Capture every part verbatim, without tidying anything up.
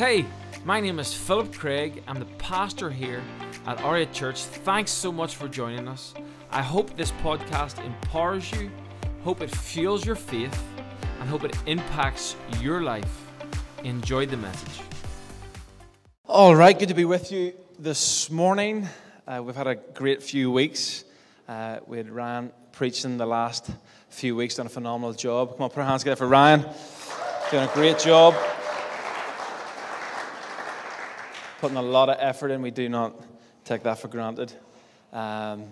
Hey, my name is Philip Craig. I'm the pastor here at Aria Church. Thanks so much for joining us. I hope this podcast empowers you, hope it fuels your faith, and hope it impacts your life. Enjoy the message. All right, good to be with you this morning. Uh, we've had a great few weeks. Uh, we had Ryan preaching the last few weeks, done a phenomenal job. Come on, put your hands together for Ryan. Doing a great job. Putting a lot of effort in. We do not take that for granted. Um,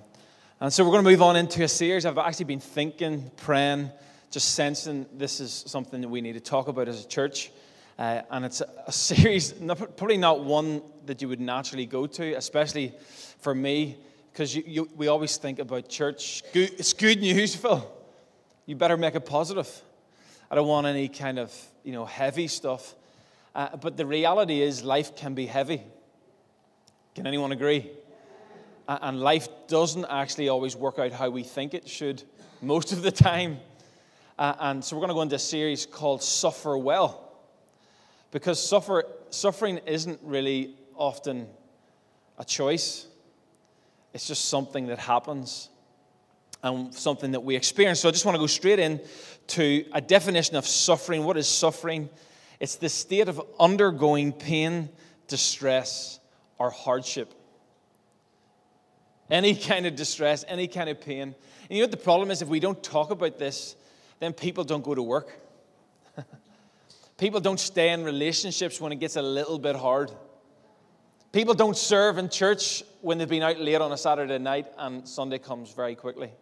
and so we're going to move on into a series. I've actually been thinking, praying, just sensing this is something that we need to talk about as a church. Uh, and it's a, a series, probably not one that you would naturally go to, especially for me, because you, you, we always think about church. Good, it's good news, Phil. You better make it positive. I don't want any kind of, you know, heavy stuff. Uh, but the reality is life can be heavy. Can anyone agree? Uh, and life doesn't actually always work out how we think it should most of the time. Uh, and so we're going to go into a series called Suffer Well. Because suffer, suffering isn't really often a choice. It's just something that happens and something that we experience. So I just want to go straight in to a definition of suffering. What is suffering? It's the state of undergoing pain, distress, or hardship. Any kind of distress, any kind of pain. And you know what the problem is? If we don't talk about this, then people don't go to work. People don't stay in relationships when it gets a little bit hard. People don't serve in church when they've been out late on a Saturday night and Sunday comes very quickly.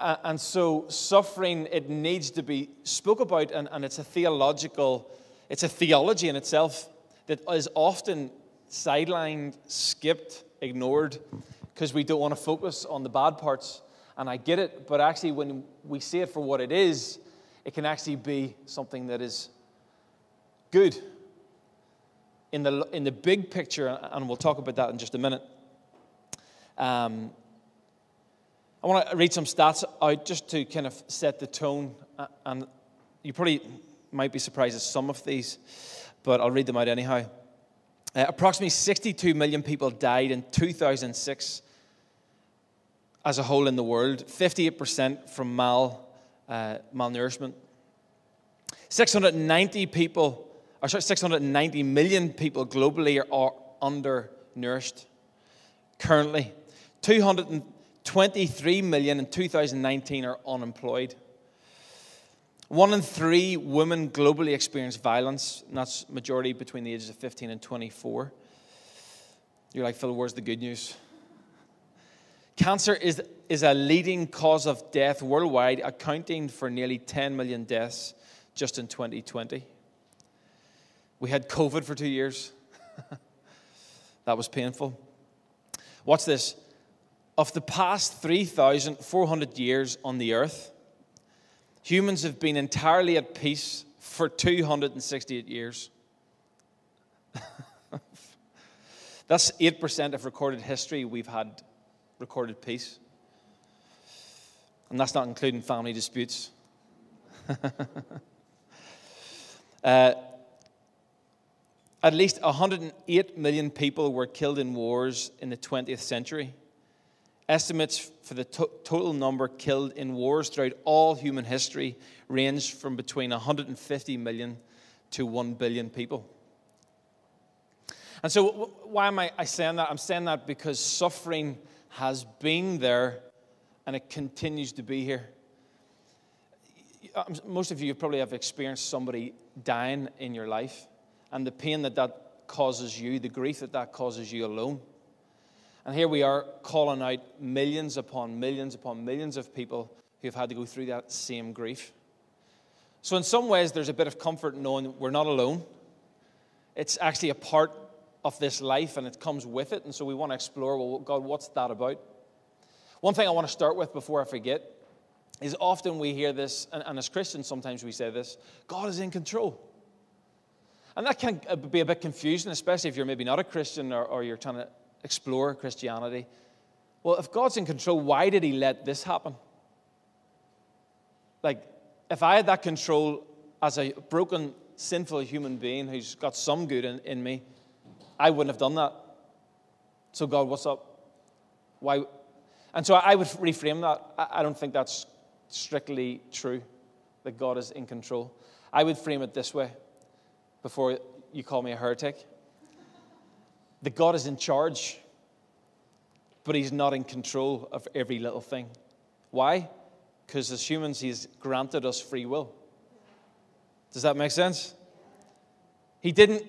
And so suffering, it needs to be spoke about, and, and it's a theological, it's a theology in itself that is often sidelined, skipped, ignored, because we don't want to focus on the bad parts. And I get it, but actually when we see it for what it is, it can actually be something that is good in the in the big picture, and we'll talk about that in just a minute. Um, I want to read some stats out just to kind of set the tone, and you probably might be surprised at some of these, but I'll read them out anyhow. Uh, approximately sixty-two million people died in two thousand six as a whole in the world, fifty-eight percent from mal. Uh, malnourishment. six hundred ninety people, or sorry, six hundred ninety million people globally are undernourished currently. two hundred twenty-three million in two thousand nineteen are unemployed. One in three women globally experience violence, and that's majority between the ages of fifteen and twenty-four. You're like, Phil, where's the good news? Cancer is is a leading cause of death worldwide, accounting for nearly ten million deaths just in twenty twenty. We had COVID for two years. That was painful. Watch this. Of the past three thousand four hundred years on the earth, humans have been entirely at peace for two hundred sixty-eight years. That's eight percent of recorded history we've had recorded peace. And that's not including family disputes. uh, at least one hundred eight million people were killed in wars in the twentieth century. Estimates for the to- total number killed in wars throughout all human history range from between one hundred fifty million to one billion people. And so w- why am I, I saying that? I'm saying that because suffering has been there, and it continues to be here. Most of you probably have experienced somebody dying in your life, and the pain that that causes you, the grief that that causes you alone. And here we are calling out millions upon millions upon millions of people who have had to go through that same grief. So in some ways, there's a bit of comfort knowing we're not alone. It's actually a part of this life, and it comes with it. And so we want to explore, well, God, what's that about? One thing I want to start with before I forget is often we hear this, and, and as Christians sometimes we say this, God is in control. And that can be a bit confusing, especially if you're maybe not a Christian or, or you're trying to explore Christianity. Well, if God's in control, why did he let this happen? Like, if I had that control as a broken sinful human being who's got some good in, in me, I wouldn't have done that. So God, what's up? Why? And so I would reframe that. I, I don't think that's strictly true, that God is in control. I would frame it this way, before you call me a heretic, that God is in charge, but he's not in control of every little thing. Why? Because as humans, he's granted us free will. Does that make sense? He didn't,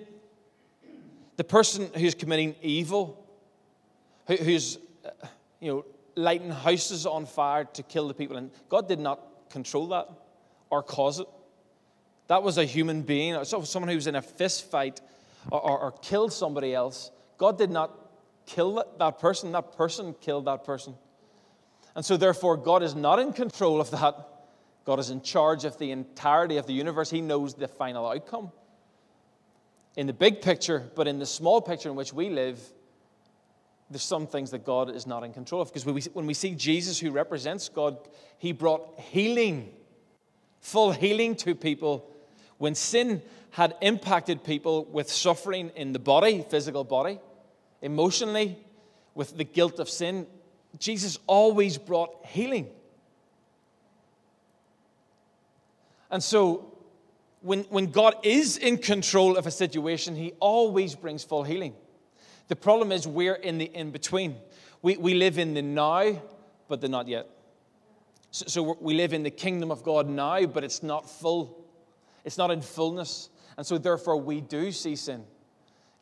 the person who's committing evil, who, who's, you know, lighting houses on fire to kill the people, and God did not control that or cause it. That was a human being, or someone who was in a fist fight or, or, or killed somebody else. God did not kill that person. That person killed that person. And so therefore, God is not in control of that. God is in charge of the entirety of the universe. He knows the final outcome in the big picture, but in the small picture in which we live, there's some things that God is not in control of. Because when we, when we see Jesus, who represents God, he brought healing, full healing to people. When sin had impacted people with suffering in the body, physical body, emotionally, with the guilt of sin, Jesus always brought healing. And so when, when God is in control of a situation, he always brings full healing. The problem is we're in the in-between. We, we live in the now, but the not yet. So, so we're, we live in the kingdom of God now, but it's not full. It's not in fullness. And so therefore, we do see sin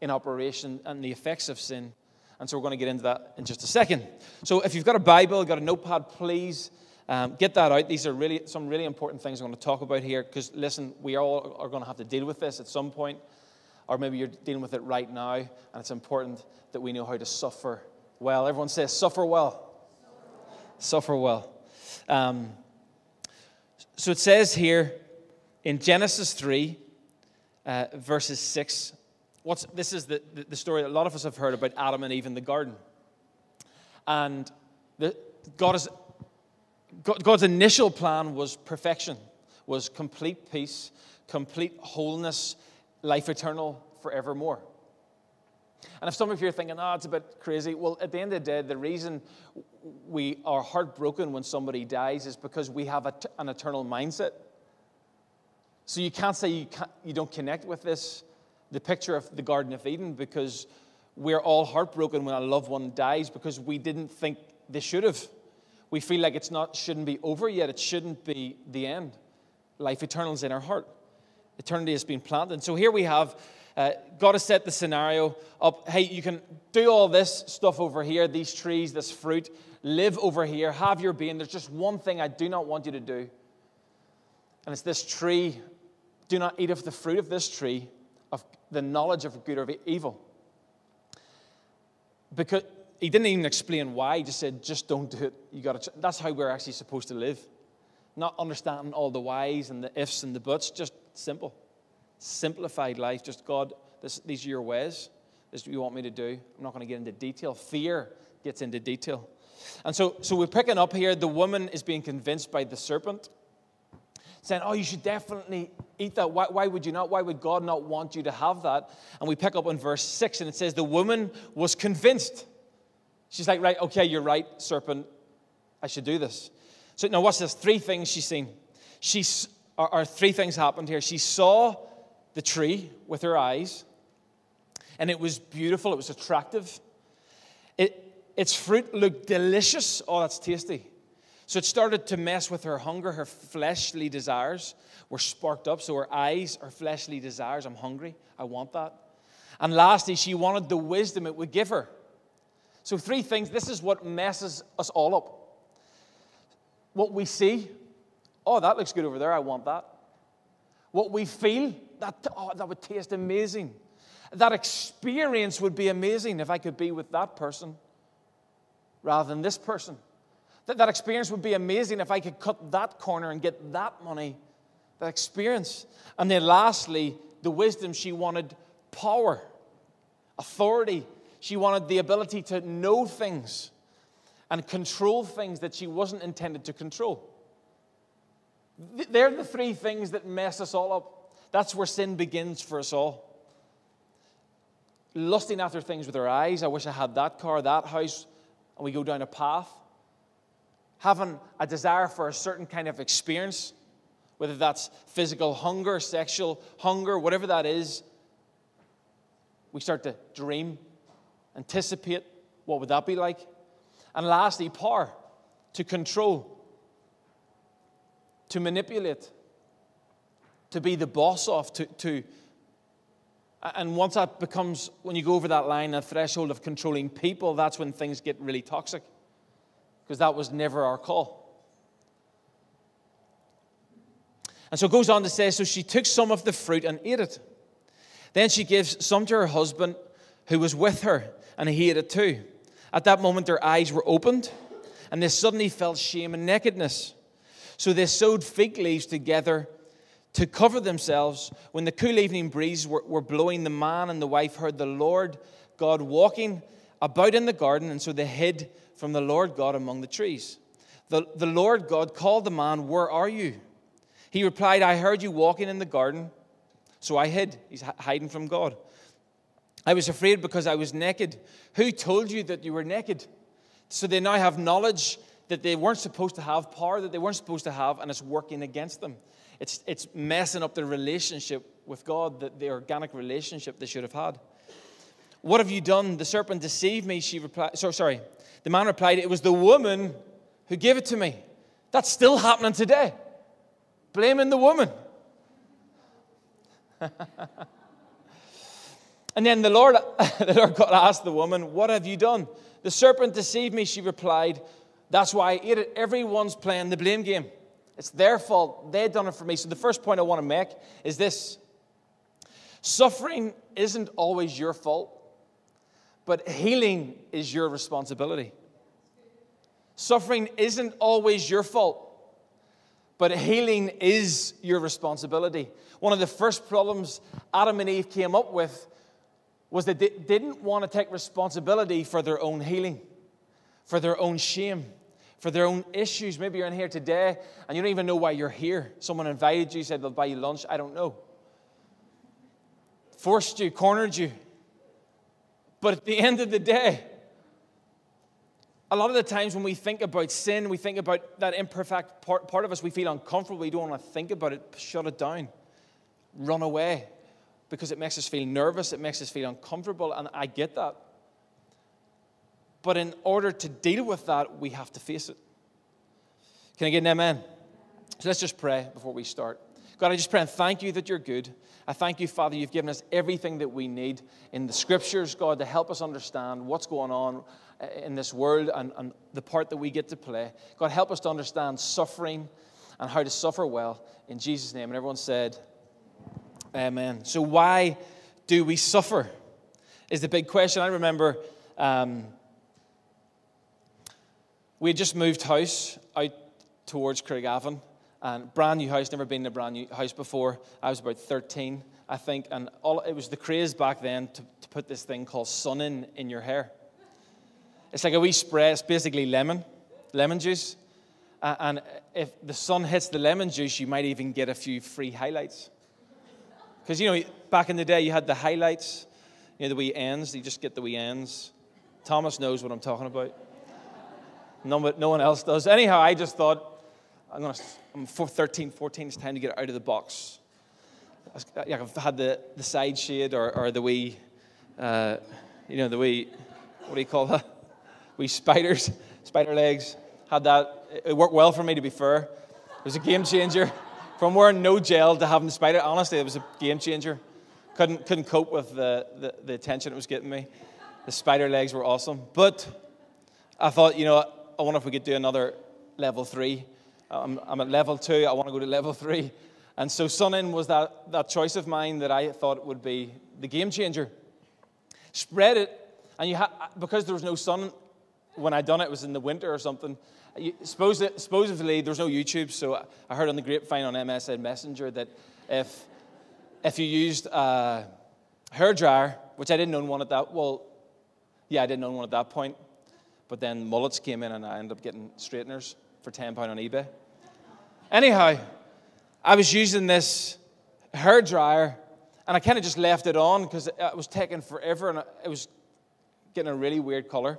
in operation and the effects of sin. And so we're going to get into that in just a second. So if you've got a Bible, got a notepad, please um, get that out. These are really some really important things I'm going to talk about here, because listen, we all are going to have to deal with this at some point, or maybe you're dealing with it right now, and it's important that we know how to suffer well. Everyone says, suffer well. Suffer well. Suffer well. Um, so it says here in Genesis three, uh, verses six, What's, this is the, the story that a lot of us have heard about Adam and Eve in the garden. And the, God is, God, God's initial plan was perfection, was complete peace, complete wholeness, life eternal forevermore. And if some of you are thinking, oh, it's a bit crazy, well, at the end of the day, the reason we are heartbroken when somebody dies is because we have a, an eternal mindset. So you can't say you, can't, you don't connect with this, the picture of the Garden of Eden, because we're all heartbroken when a loved one dies because we didn't think they should have. We feel like it's not, shouldn't be over yet. It shouldn't be the end. Life eternal is in our heart. Eternity has been planted. And so here we have, uh, God has set the scenario up. Hey, you can do all this stuff over here, these trees, this fruit, live over here, have your being. There's just one thing I do not want you to do, and it's this tree. Do not eat of the fruit of this tree, of the knowledge of good or evil. Because he didn't even explain why. He just said, just don't do it. You got to. That's how we're actually supposed to live. Not understanding all the whys and the ifs and the buts. Just simple. Simplified life. Just, God, this, these are your ways. This is what you want me to do. I'm not going to get into detail. Fear gets into detail. And so, so we're picking up here. The woman is being convinced by the serpent, saying, oh, you should definitely eat that. Why, why would you not? Why would God not want you to have that? And we pick up on verse six, and it says, the woman was convinced. She's like, right, okay, you're right, serpent. I should do this. So now watch this. Three things she's seen. She, or, or three things happened here. She saw the tree with her eyes, and it was beautiful. It was attractive. It, its fruit looked delicious. Oh, that's tasty. So it started to mess with her hunger. Her fleshly desires were sparked up. So her eyes are fleshly desires. I'm hungry. I want that. And lastly, she wanted the wisdom it would give her. So three things. This is what messes us all up. What we see, oh, that looks good over there. I want that. What we feel, that, oh, that would taste amazing. That experience would be amazing if I could be with that person rather than this person. That, that experience would be amazing if I could cut that corner and get that money, that experience. And then lastly, the wisdom. She wanted power, authority. She wanted the ability to know things and control things that she wasn't intended to control. They're the three things that mess us all up, That's where sin begins for us all. Lusting after things with our eyes. I wish I had that car, that house. And we go down a path. Having a desire for a certain kind of experience, whether that's physical hunger, sexual hunger, whatever that is, we start to dream, anticipate, what would that be like? And lastly, power, to control, to manipulate, to be the boss of, to, to and once that becomes, when you go over that line, that threshold of controlling people, that's when things get really toxic, because that was never our call. And so it goes on to say, so she took some of the fruit and ate it. Then she gives some to her husband who was with her, and he ate it too. At that moment, their eyes were opened, and they suddenly felt shame and nakedness. So they sewed fig leaves together to cover themselves. When the cool evening breeze were, were blowing, the man and the wife heard the Lord God walking about in the garden, and so they hid from the Lord God among the trees. The, the Lord God called the man, "Where are you?" He replied, "I heard you walking in the garden, so I hid." He's hiding from God. "I was afraid because I was naked." "Who told you that you were naked?" So they now have knowledge that they weren't supposed to have, power that they weren't supposed to have, and it's working against them. It's, it's messing up their relationship with God, the, the organic relationship they should have had. "What have you done? The serpent deceived me," she replied. So, sorry. The man replied, "It was the woman who gave it to me." That's still happening today. Blaming the woman. And then the Lord, the Lord God asked the woman, "What have you done?" "The serpent deceived me," she replied. "That's why I ate it." Everyone's playing the blame game. It's their fault. They've done it for me. So the first point I want to make is this. Suffering isn't always your fault, but healing is your responsibility. Suffering isn't always your fault, but healing is your responsibility. One of the first problems Adam and Eve came up with was that they didn't want to take responsibility for their own healing, for their own shame, for their own issues. Maybe you're in here today and you don't even know why you're here. Someone invited you, said they'll buy you lunch. I don't know. Forced you, cornered you. But at the end of the day, a lot of the times when we think about sin, we think about that imperfect part, part of us, we feel uncomfortable, we don't want to think about it, shut it down, run away, because it makes us feel nervous, it makes us feel uncomfortable, and I get that. But in order to deal with that, we have to face it. Can I get an amen? So let's just pray before we start. God, I just pray and thank you that you're good. I thank you, Father, you've given us everything that we need in the Scriptures, God, to help us understand what's going on in this world and, and the part that we get to play. God, help us to understand suffering and how to suffer well. In Jesus' name. And everyone said, amen. So why do we suffer is the big question. I remember um, we had just moved house out towards Craigavon. And brand new house, never been in a brand new house before. I was about thirteen, I think. And all it was the craze back then to, to put this thing called sunning in your hair. It's like a wee spray. It's basically lemon, lemon juice. Uh, and if the sun hits the lemon juice, you might even get a few free highlights. Because, you know, back in the day, you had the highlights. You know, the wee ends. You just get the wee ends. Thomas knows what I'm talking about. No, no one else does. Anyhow, I just thought, I'm, gonna, I'm thirteen, fourteen, it's time to get out of the box. I've had the, the side shade or, or the wee, uh, you know, the wee, what do you call that? Wee spiders, spider legs. Had that. It worked well for me, to be fair. It was a game changer. From wearing no gel to having the spider, honestly, it was a game changer. Couldn't, couldn't cope with the, the, the attention it was getting me. The spider legs were awesome. But I thought, you know, I wonder if we could do another level three. I'm, I'm at level two. I want to go to level three. And so sunning was that, that choice of mine that I thought would be the game changer. Spread it. And you ha- because there was no sun when I done it, it was in the winter or something. You, suppose that, supposedly, there was no YouTube. So I, I heard on the grapevine on M S N Messenger that if if you used a hairdryer, which I didn't own one at that, well, yeah, I didn't own one at that point. But then mullets came in and I ended up getting straighteners for ten pounds on eBay. Anyhow, I was using this hairdryer, and I kind of just left it on because it was taking forever, and it was getting a really weird color,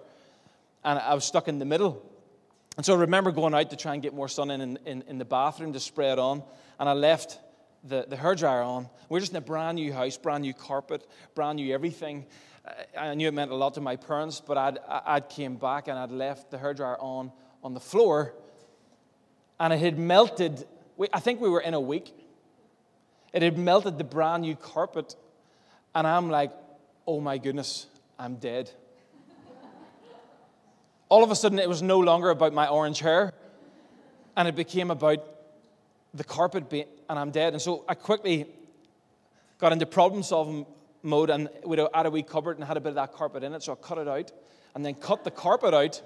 and I was stuck in the middle. And so I remember going out to try and get more sun in, in, in, in the bathroom to spray it on, and I left the, the hairdryer on. We're just in a brand new house, brand new carpet, brand new everything. I, I knew it meant a lot to my parents, but I'd, I'd came back and I'd left the hairdryer on on the floor, and it had melted. We, I think we were in a week. It had melted the brand new carpet, and I'm like, oh my goodness, I'm dead. All of a sudden, it was no longer about my orange hair, and it became about the carpet, being, and I'm dead. And so I quickly got into problem-solving mode, and we had a wee cupboard and had a bit of that carpet in it, so I cut it out, and then cut the carpet out,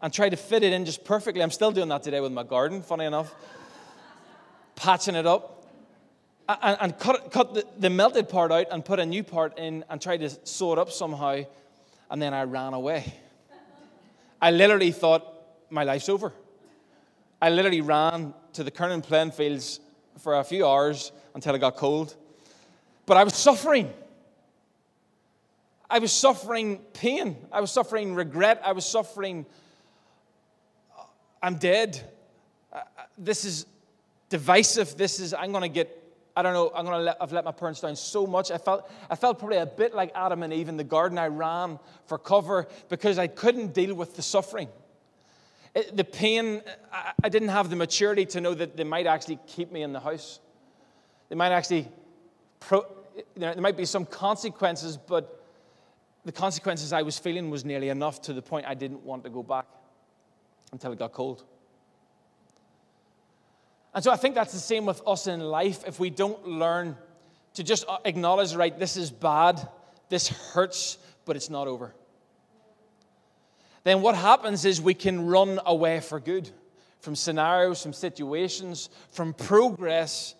and tried to fit it in just perfectly. I'm still doing that today with my garden, funny enough, patching it up, and, and cut, cut the, the melted part out, and put a new part in, and tried to sew it up somehow, and then I ran away. I literally thought, my life's over. I literally ran to the Kernan Plainfields for a few hours until it got cold. But I was suffering. I was suffering pain. I was suffering regret. I was suffering, I'm dead. This is divisive. This is, I'm going to get, I don't know, I'm going to let, I've let my parents down so much. I felt, I felt probably a bit like Adam and Eve in the garden. I ran for cover because I couldn't deal with the suffering. It, the pain, I, I didn't have the maturity to know that they might actually keep me in the house. They might actually, pro, there might be some consequences, but the consequences I was feeling was nearly enough to the point I didn't want to go back until it got cold. And so I think that's the same with us in life. If we don't learn to just acknowledge, right, this is bad, this hurts, but it's not over, then what happens is we can run away for good from scenarios, from situations, from progress,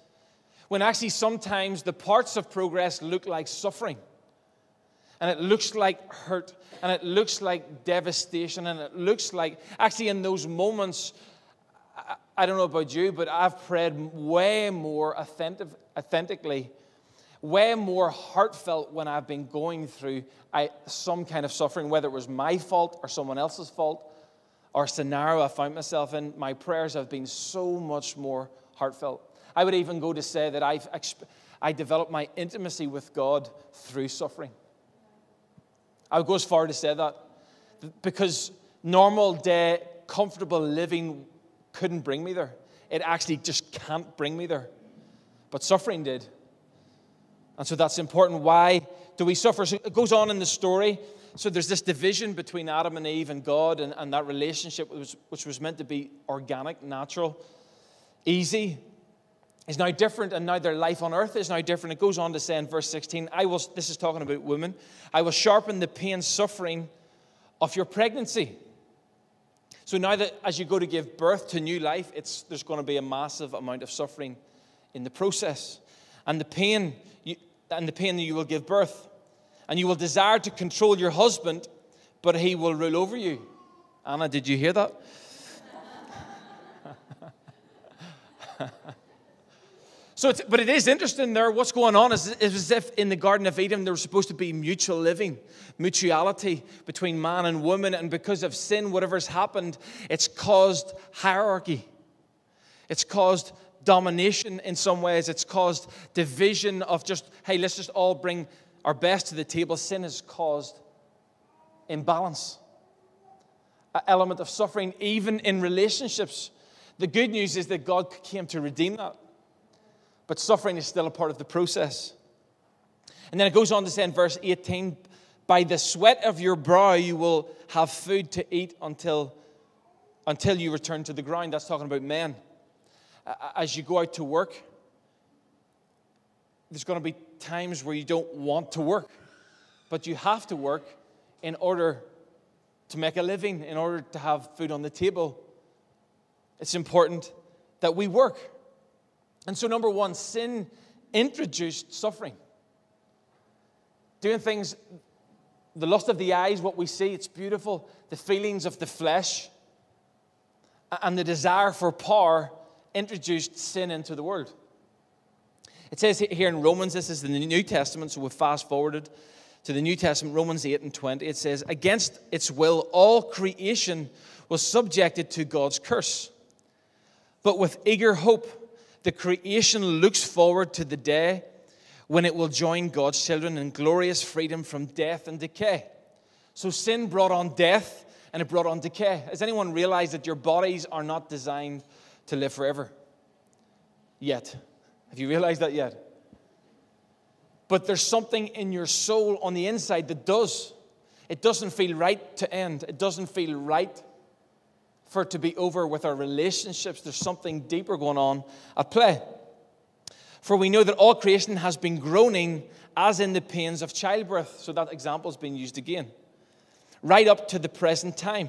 when actually sometimes the parts of progress look like suffering. And it looks like hurt, and it looks like devastation, and it looks like, actually in those moments, I, I don't know about you, but I've prayed way more authentic, authentically, way more heartfelt when I've been going through I, some kind of suffering, whether it was my fault or someone else's fault or scenario I found myself in. My prayers have been so much more heartfelt. I would even go to say that I've I developed my intimacy with God through suffering. I would go as far to say that, because normal day, comfortable living couldn't bring me there. It actually just can't bring me there. But suffering did. And so that's important. Why do we suffer? So it goes on in the story. So there's this division between Adam and Eve and God, and, and that relationship was, which was meant to be organic, natural, easy, is now different, and now their life on earth is now different. It goes on to say in verse sixteen, I will, this is talking about women, I will sharpen the pain, suffering of your pregnancy. So now that as you go to give birth to new life, it's, there's going to be a massive amount of suffering in the process. And the pain, you, and the pain that you will give birth. And you will desire to control your husband, but he will rule over you. Anna, did you hear that? So it's, but it is interesting there, what's going on is, is as if in the Garden of Eden there was supposed to be mutual living, mutuality between man and woman, and because of sin, whatever's happened, it's caused hierarchy. It's caused domination in some ways. It's caused division of just, hey, let's just all bring our best to the table. Sin has caused imbalance, an element of suffering, even in relationships. The good news is that God came to redeem that. But suffering is still a part of the process. And then it goes on to say in verse eighteen, by the sweat of your brow you will have food to eat until, until you return to the ground. That's talking about men. As you go out to work, there's going to be times where you don't want to work, but you have to work in order to make a living, in order to have food on the table. It's important that we work. And so, number one, sin introduced suffering. Doing things, the lust of the eyes, what we see, it's beautiful. The feelings of the flesh and the desire for power introduced sin into the world. It says here in Romans, this is in the New Testament, so we've fast-forwarded to the New Testament, Romans eight and twenty. It says, against its will, all creation was subjected to God's curse. But with eager hope, the creation looks forward to the day when it will join God's children in glorious freedom from death and decay. So sin brought on death and it brought on decay. Has anyone realized that your bodies are not designed to live forever? Yet. Have you realized that yet? But there's something in your soul on the inside that does. It doesn't feel right to end. It doesn't feel right for it to be over with our relationships. There's something deeper going on at play. For we know that all creation has been groaning as in the pains of childbirth. So that example has been used again. Right up to the present time.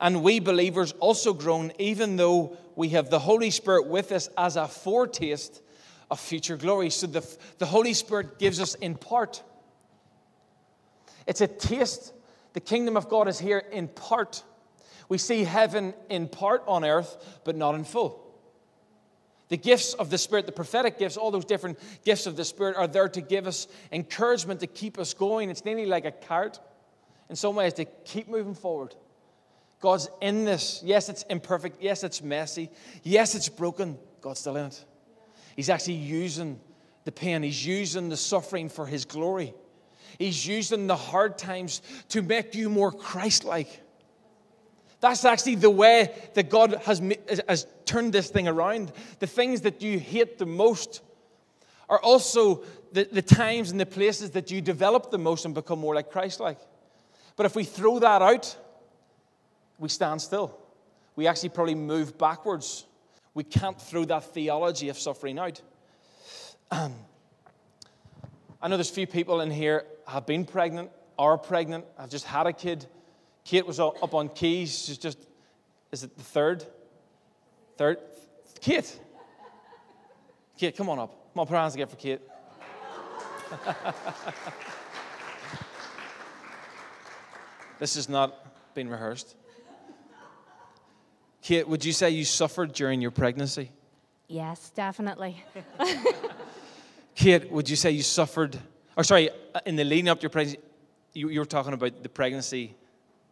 And we believers also groan, even though we have the Holy Spirit with us as a foretaste of future glory. So the, the Holy Spirit gives us in part. It's a taste. The kingdom of God is here in part. We see heaven in part on earth, but not in full. The gifts of the Spirit, the prophetic gifts, all those different gifts of the Spirit are there to give us encouragement to keep us going. It's nearly like a cart in some ways to keep moving forward. God's in this. Yes, it's imperfect. Yes, it's messy. Yes, it's broken. God's still in it. He's actually using the pain. He's using the suffering for His glory. He's using the hard times to make you more Christ-like. That's actually the way that God has, has turned this thing around. The things that you hate the most are also the, the times and the places that you develop the most and become more like Christ-like. But if we throw that out, we stand still. We actually probably move backwards. We can't throw that theology of suffering out. Um, I know there's few people in here have been pregnant, are pregnant, have just had a kid. Kate was up on keys. She's just, is it the third? Third? Kate. Kate, come on up. My parents get for Kate. This has not been rehearsed. Kate, would you say you suffered during your pregnancy? Yes, definitely. Kate, would you say you suffered, or sorry, in the leading up to your pregnancy, you, you were talking about the pregnancy,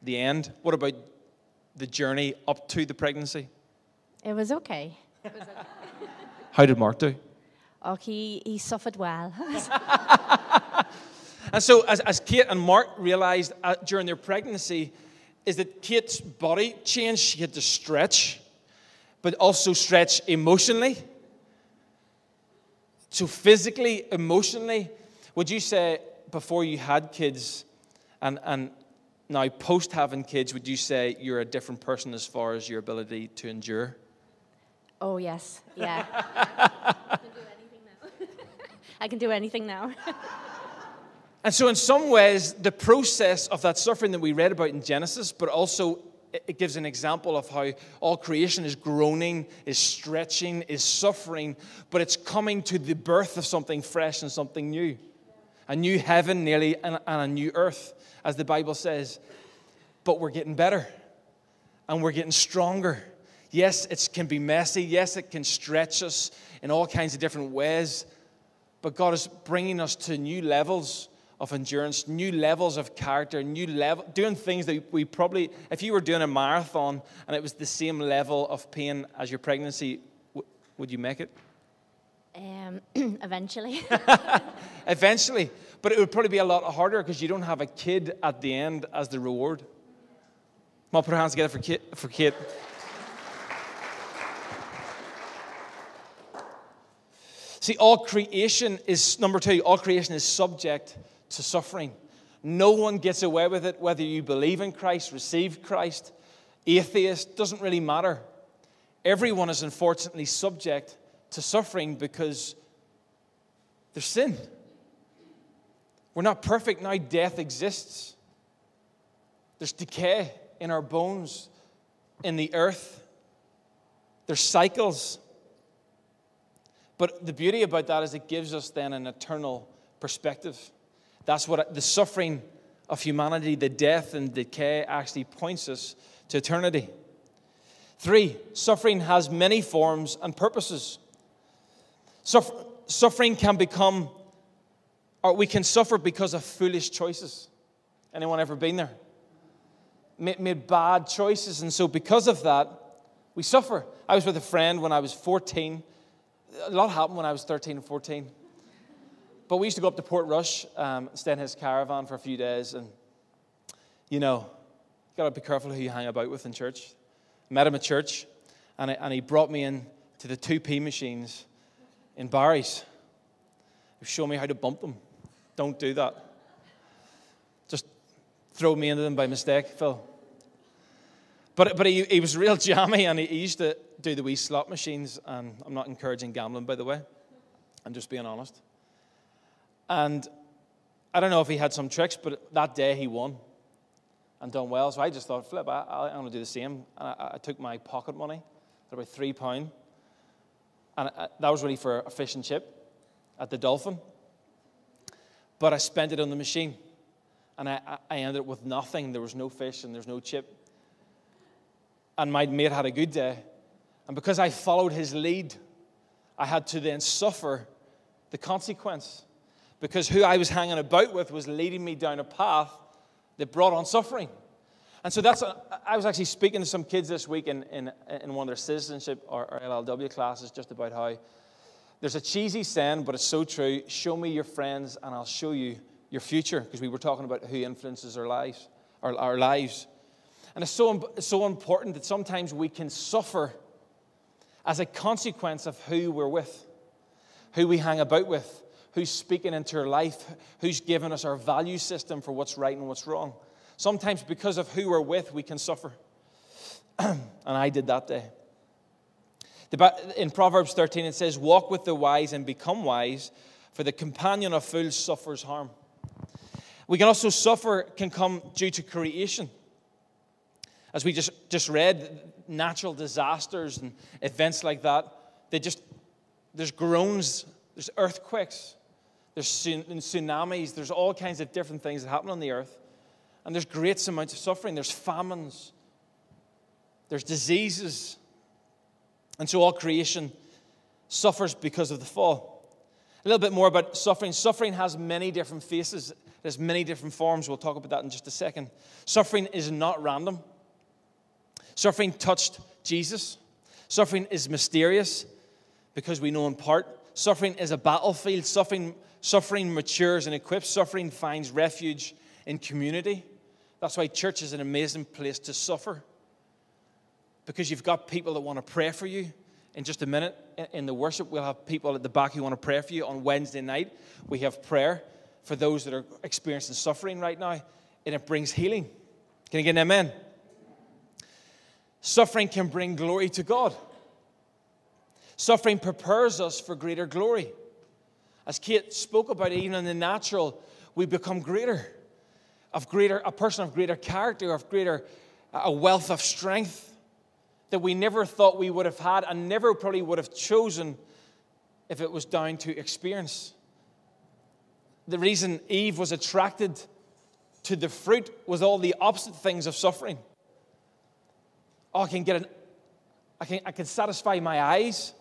the end. What about the journey up to the pregnancy? It was okay. It was okay. How did Mark do? Oh, he, he suffered well. And so as, as Kate and Mark realized uh, during their pregnancy, is that Kate's body changed. She had to stretch, but also stretch emotionally. So physically, emotionally, would you say before you had kids and, and now post having kids, would you say you're a different person as far as your ability to endure? Oh, yes. Yeah. I can do anything now. I can do anything now. And so in some ways, the process of that suffering that we read about in Genesis, but also it gives an example of how all creation is groaning, is stretching, is suffering, but it's coming to the birth of something fresh and something new. A new heaven nearly and a new earth, as the Bible says. But we're getting better and we're getting stronger. Yes, it can be messy. Yes, it can stretch us in all kinds of different ways. But God is bringing us to new levels of endurance, new levels of character, new level, doing things that we probably, if you were doing a marathon and it was the same level of pain as your pregnancy, w- would you make it? Um, eventually. Eventually. But it would probably be a lot harder because you don't have a kid at the end as the reward. Come on, put our hands together for Kate. For Kate. See, all creation is, number two, all creation is subject to suffering. No one gets away with it, whether you believe in Christ, receive Christ, atheist, doesn't really matter. Everyone is unfortunately subject to suffering because there's sin. We're not perfect now. Death exists. There's decay in our bones, in the earth. There's cycles. But the beauty about that is it gives us then an eternal perspective. That's what the suffering of humanity, the death and decay, actually points us to eternity. Three, suffering has many forms and purposes. Suffer- suffering can become, or we can suffer because of foolish choices. Anyone ever been there? Made, made bad choices, and so because of that, we suffer. I was with a friend when I was fourteen. A lot happened when I was thirteen and fourteen. But we used to go up to Port Rush, um, stay in his caravan for a few days, and, you know, you got to be careful who you hang about with in church. I met him at church, and, I, and he brought me in to the two p machines in Barry's. He showed me how to bump them. Don't do that. Just throw me into them by mistake, Phil. But, but he, he was real jammy, and he, he used to do the wee slot machines, and I'm not encouraging gambling, by the way. I'm just being honest. And I don't know if he had some tricks, but that day he won and done well. So I just thought, flip, I, I, I'm going to do the same. And I, I took my pocket money, about three pound, and I, that was really for a fish and chip at the Dolphin. But I spent it on the machine, and I, I ended up with nothing. There was no fish and there's no chip. And my mate had a good day. And because I followed his lead, I had to then suffer the consequence, because who I was hanging about with was leading me down a path that brought on suffering. And so that's, a, I was actually speaking to some kids this week in, in, in one of their citizenship or, or L L W classes just about how there's a cheesy saying, but it's so true: show me your friends and I'll show you your future, because we were talking about who influences our lives, our, our lives. And it's so, it's so important that sometimes we can suffer as a consequence of who we're with, who we hang about with, who's speaking into our life, who's given us our value system for what's right and what's wrong. Sometimes because of who we're with, we can suffer. And I did that day. In Proverbs thirteen, it says, walk with the wise and become wise, for the companion of fools suffers harm. We can also suffer, can come due to creation. As we just, just read, natural disasters and events like that, they just, there's groans, there's earthquakes, there's tsunamis, there's all kinds of different things that happen on the earth. And there's great amounts of suffering. There's famines. There's diseases. And so all creation suffers because of the fall. A little bit more about suffering. Suffering has many different faces. It has many different forms. We'll talk about that in just a second. Suffering is not random. Suffering touched Jesus. Suffering is mysterious because we know in part. Suffering is a battlefield. Suffering, suffering matures and equips. Suffering finds refuge in community. That's why church is an amazing place to suffer, because you've got people that want to pray for you. In just a minute, in the worship, we'll have people at the back who want to pray for you. On Wednesday night, we have prayer for those that are experiencing suffering right now, and it brings healing. Can you get an amen? Suffering can bring glory to God. Suffering prepares us for greater glory. As Kate spoke about, even in the natural, we become greater, of greater, a person of greater character, of greater, a wealth of strength that we never thought we would have had and never probably would have chosen if it was down to experience. The reason Eve was attracted to the fruit was all the opposite things of suffering. Oh, I can get an, I can, I can satisfy my eyes,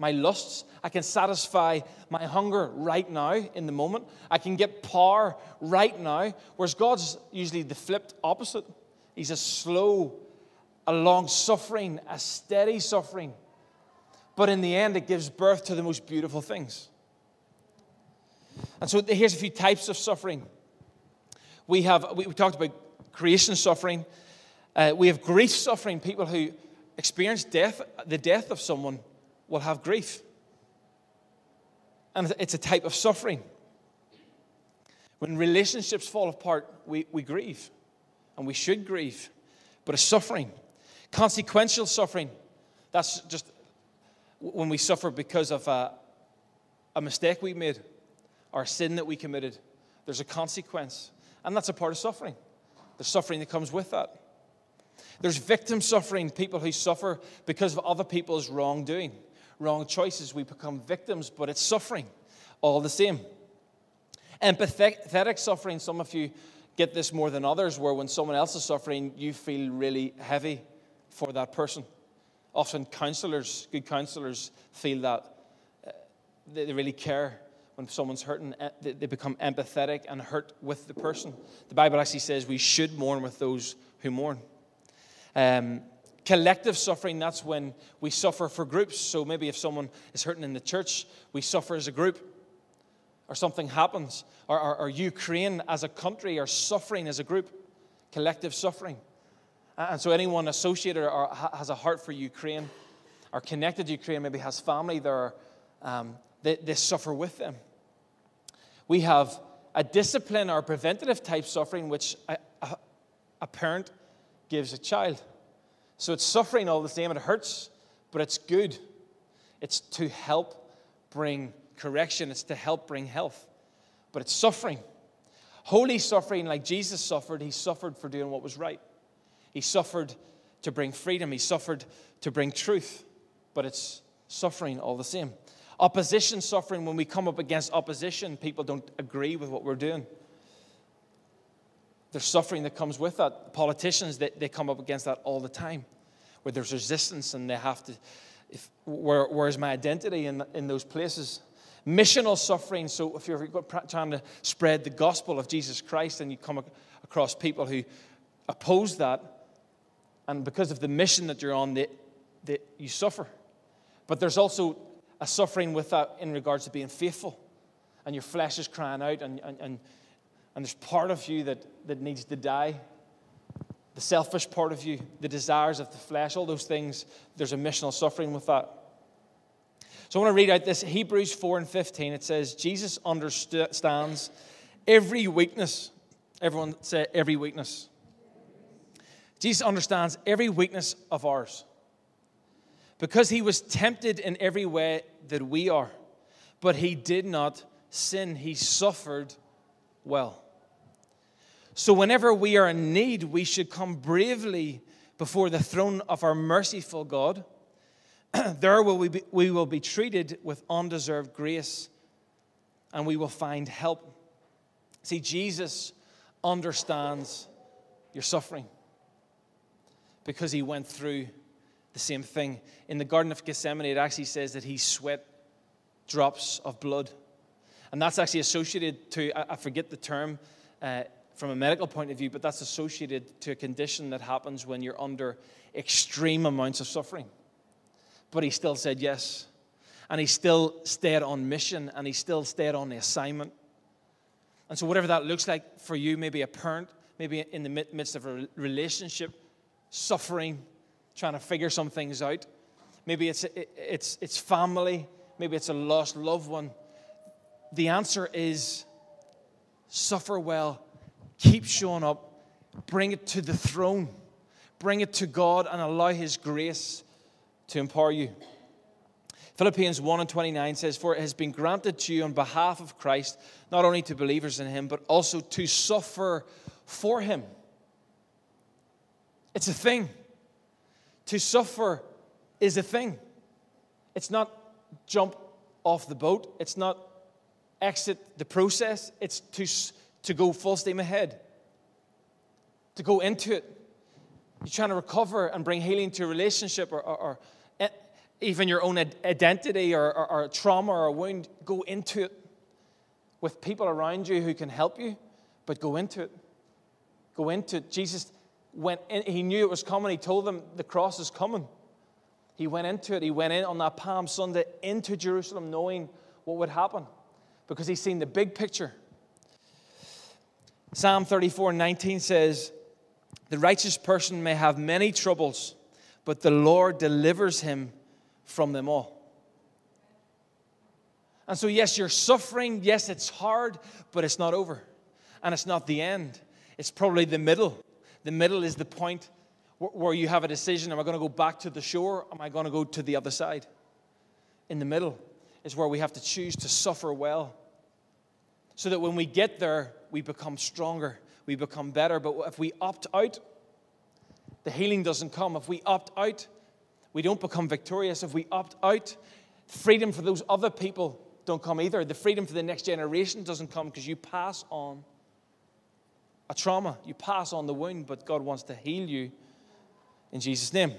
my lusts. I can satisfy my hunger right now in the moment. I can get power right now. Whereas God's usually the flipped opposite. He's a slow, a long suffering, a steady suffering. But in the end, it gives birth to the most beautiful things. And so here's a few types of suffering. We have, we talked about creation suffering. Uh, we have grief suffering. People who experience death, the death of someone, will have grief. And it's a type of suffering. When relationships fall apart, we, we grieve. And we should grieve. But it's suffering. Consequential suffering. That's just when we suffer because of a, a mistake we made, or a sin that we committed. There's a consequence. And that's a part of suffering. There's suffering that comes with that. There's victim suffering. People who suffer because of other people's wrongdoing. Wrong choices, we become victims, but it's suffering all the same. Empathetic suffering, some of you get this more than others, where when someone else is suffering, you feel really heavy for that person. Often counselors, good counselors, feel that. they really care when someone's hurting. They become empathetic and hurt with the person. The Bible actually says we should mourn with those who mourn. Um, collective suffering, that's when we suffer for groups. So maybe if someone is hurting in the church, we suffer as a group. Or something happens. Or, or, or Ukraine as a country are suffering as a group. Collective suffering. And so anyone associated or has a heart for Ukraine or connected to Ukraine, maybe has family there, um, they, they suffer with them. We have a discipline or preventative type suffering which a, a, a parent gives a child. So it's suffering all the same. It hurts, but it's good. It's to help bring correction. It's to help bring health. But it's suffering. Holy suffering, like Jesus suffered, he suffered for doing what was right. He suffered to bring freedom. He suffered to bring truth. But it's suffering all the same. Opposition suffering, when we come up against opposition, people don't agree with what we're doing. There's suffering that comes with that. Politicians, they, they come up against that all the time, where there's resistance and they have to, if, where, where's my identity in, in those places? Missional suffering, so if you're trying to spread the gospel of Jesus Christ and you come across people who oppose that, and because of the mission that you're on, they, they, you suffer. But there's also a suffering with that in regards to being faithful. And your flesh is crying out, and, and, and, and there's part of you that, that needs to die. The selfish part of you, the desires of the flesh, all those things, there's a missional suffering with that. So I want to read out this, Hebrews four and fifteen. It says, Jesus understands every weakness. Everyone say, every weakness. Jesus understands every weakness of ours because he was tempted in every way that we are, but he did not sin. He suffered well. So whenever we are in need, we should come bravely before the throne of our merciful God. There will we, be, we will be treated with undeserved grace, and we will find help. See, Jesus understands your suffering, because he went through the same thing. In the Garden of Gethsemane, it actually says that he sweat drops of blood. And that's actually associated to, I forget the term uh, from a medical point of view, but that's associated to a condition that happens when you're under extreme amounts of suffering. But he still said yes. And he still stayed on mission, and he still stayed on the assignment. And so whatever that looks like for you, maybe a parent, maybe in the midst of a relationship, suffering, trying to figure some things out. Maybe it's it's it's family. Maybe it's a lost loved one. The answer is suffer well. Keep showing up. Bring it to the throne. Bring it to God and allow his grace to empower you. Philippians one and twenty-nine says, for it has been granted to you on behalf of Christ, not only to believers in him, but also to suffer for him. It's a thing. To suffer is a thing. It's not jump off the boat. It's not exit the process. It's to, to go full steam ahead, to go into it. You're trying to recover and bring healing to a relationship or, or, or even your own identity or, or, or trauma or a wound. Go into it with people around you who can help you, but go into it. Go into it. Jesus went in, he knew it was coming. He told them the cross is coming. He went into it. He went in on that Palm Sunday into Jerusalem knowing what would happen because he's seen the big picture. Psalm thirty-four nineteen says, the righteous person may have many troubles, but the Lord delivers him from them all. And so yes, you're suffering. Yes, it's hard, but it's not over. And it's not the end. It's probably the middle. The middle is the point where you have a decision. Am I going to go back to the shore? Am I going to go to the other side? In the middle is where we have to choose to suffer well, so that when we get there, we become stronger. We become better. But if we opt out, the healing doesn't come. If we opt out, we don't become victorious. If we opt out, freedom for those other people don't come either. The freedom for the next generation doesn't come because you pass on a trauma. You pass on the wound, but God wants to heal you in Jesus' name.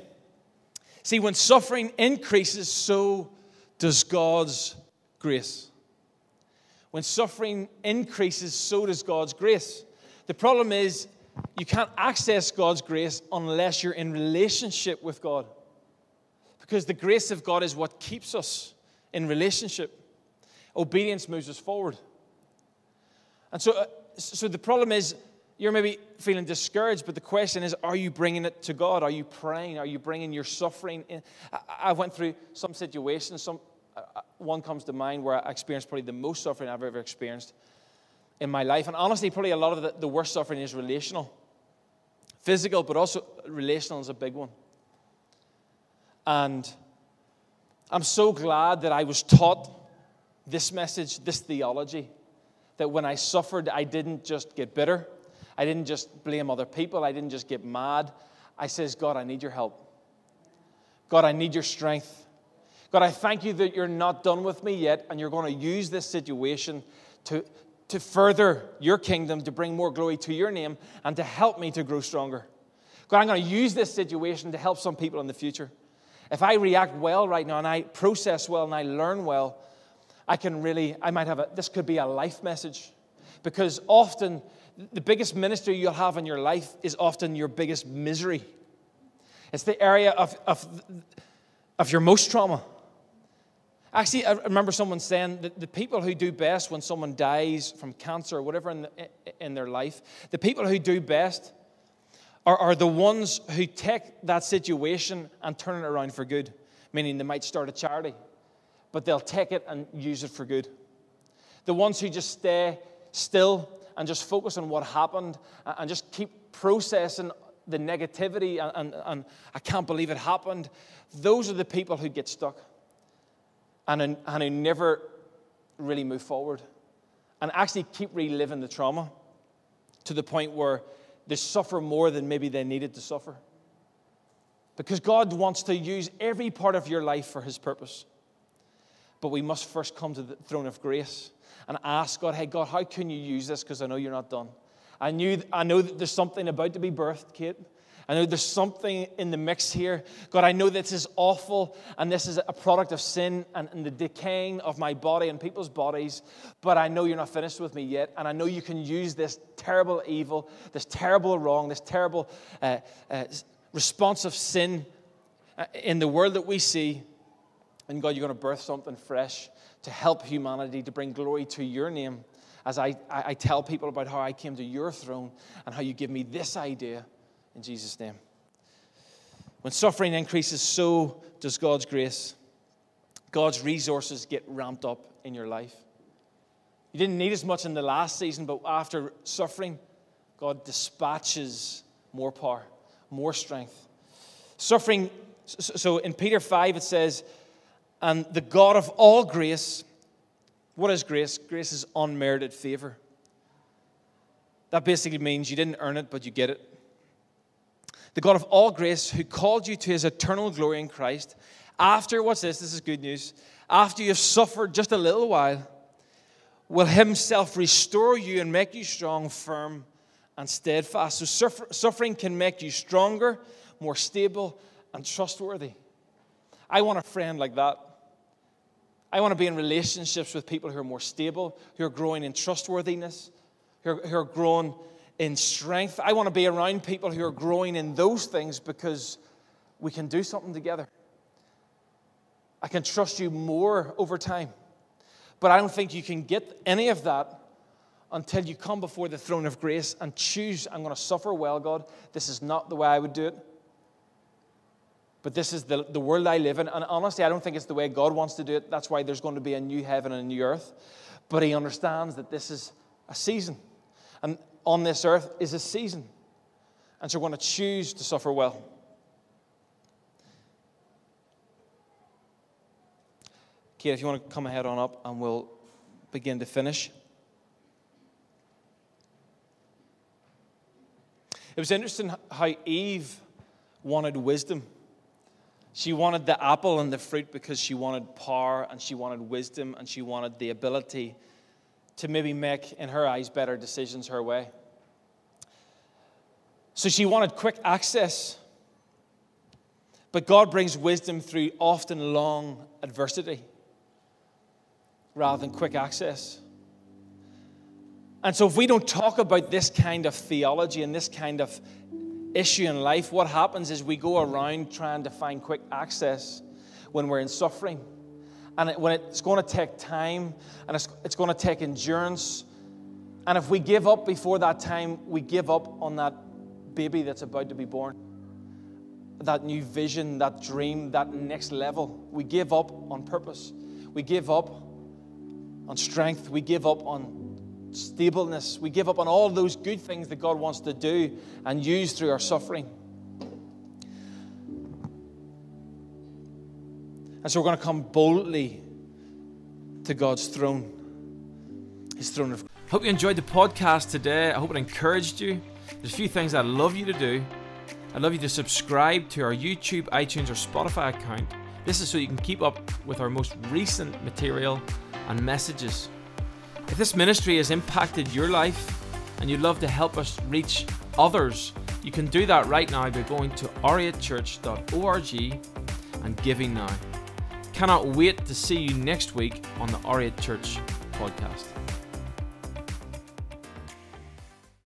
See, when suffering increases, so does God's grace. When suffering increases, so does God's grace. The problem is you can't access God's grace unless you're in relationship with God. Because the grace of God is what keeps us in relationship. Obedience moves us forward. And so, uh, so the problem is you're maybe feeling discouraged, but the question is, are you bringing it to God? Are you praying? Are you bringing your suffering in? I, I went through some situations. Some, uh, one comes to mind where I experienced probably the most suffering I've ever experienced in my life. And honestly, probably a lot of the, the worst suffering is relational. Physical, but also relational is a big one. And I'm so glad that I was taught this message, this theology, that when I suffered, I didn't just get bitter. I didn't just blame other people. I didn't just get mad. I says, God, I need your help. God, I need your strength. God, I thank you that you're not done with me yet, and you're going to use this situation to, to further your kingdom, to bring more glory to your name, and to help me to grow stronger. God, I'm going to use this situation to help some people in the future. If I react well right now, and I process well, and I learn well, I can really, I might have a, this could be a life message. Because often, the biggest ministry you'll have in your life is often your biggest misery. It's the area of, of, of your most trauma. Actually, I remember someone saying that the people who do best when someone dies from cancer or whatever in, the, in their life, the people who do best are, are the ones who take that situation and turn it around for good, meaning they might start a charity, but they'll take it and use it for good. The ones who just stay still and just focus on what happened and just keep processing the negativity and, and, and I can't believe it happened, those are the people who get stuck. And, and who never really move forward and actually keep reliving the trauma to the point where they suffer more than maybe they needed to suffer. Because God wants to use every part of your life for his purpose. But we must first come to the throne of grace and ask God, hey, God, how can you use this? Because I know you're not done. I, knew, I know that there's something about to be birthed, Kate. I know there's something in the mix here. God, I know this is awful, and this is a product of sin and, and the decaying of my body and people's bodies, but I know you're not finished with me yet, and I know you can use this terrible evil, this terrible wrong, this terrible uh, uh, response of sin in the world that we see, and God, you're going to birth something fresh to help humanity, to bring glory to your name, as I, I, I tell people about how I came to your throne and how you give me this idea. In Jesus' name. When suffering increases, so does God's grace. God's resources get ramped up in your life. You didn't need as much in the last season, but after suffering, God dispatches more power, more strength. Suffering, so in Peter five it says, and the God of all grace, what is grace? Grace is unmerited favor. That basically means you didn't earn it, but you get it. The God of all grace, who called you to his eternal glory in Christ, after, what's this? This is good news. After you have suffered just a little while, will himself restore you and make you strong, firm, and steadfast. So suffer, suffering can make you stronger, more stable, and trustworthy. I want a friend like that. I want to be in relationships with people who are more stable, who are growing in trustworthiness, who are, who are growing in strength. I want to be around people who are growing in those things because we can do something together. I can trust you more over time. But I don't think you can get any of that until you come before the throne of grace and choose, I'm going to suffer well, God. This is not the way I would do it. But this is the, the world I live in. And honestly, I don't think it's the way God wants to do it. That's why there's going to be a new heaven and a new earth. But he understands that this is a season. And on this earth is a season. And so we're going to choose to suffer well. Kate, if you want to come ahead on up and we'll begin to finish. It was interesting how Eve wanted wisdom. She wanted the apple and the fruit because she wanted power and she wanted wisdom and she wanted the ability to maybe make, in her eyes, better decisions her way. So she wanted quick access. But God brings wisdom through often long adversity. rather than quick access. And so if we don't talk about this kind of theology and this kind of issue in life, what happens is we go around trying to find quick access when we're in suffering. And it, when it's going to take time, and it's, it's going to take endurance. And if we give up before that time, we give up on that baby that's about to be born. That new vision, that dream, that next level. We give up on purpose. We give up on strength. We give up on stableness. We give up on all those good things that God wants to do and use through our suffering. And so we're going to come boldly to God's throne, His throne of grace. Hope you enjoyed the podcast today. I hope it encouraged you. There's a few things I'd love you to do. I'd love you to subscribe to our YouTube, iTunes, or Spotify account. This is so you can keep up with our most recent material and messages. If this ministry has impacted your life and you'd love to help us reach others, you can do that right now by going to aria church dot org and giving now. Cannot wait to see you next week on the Aria Church podcast.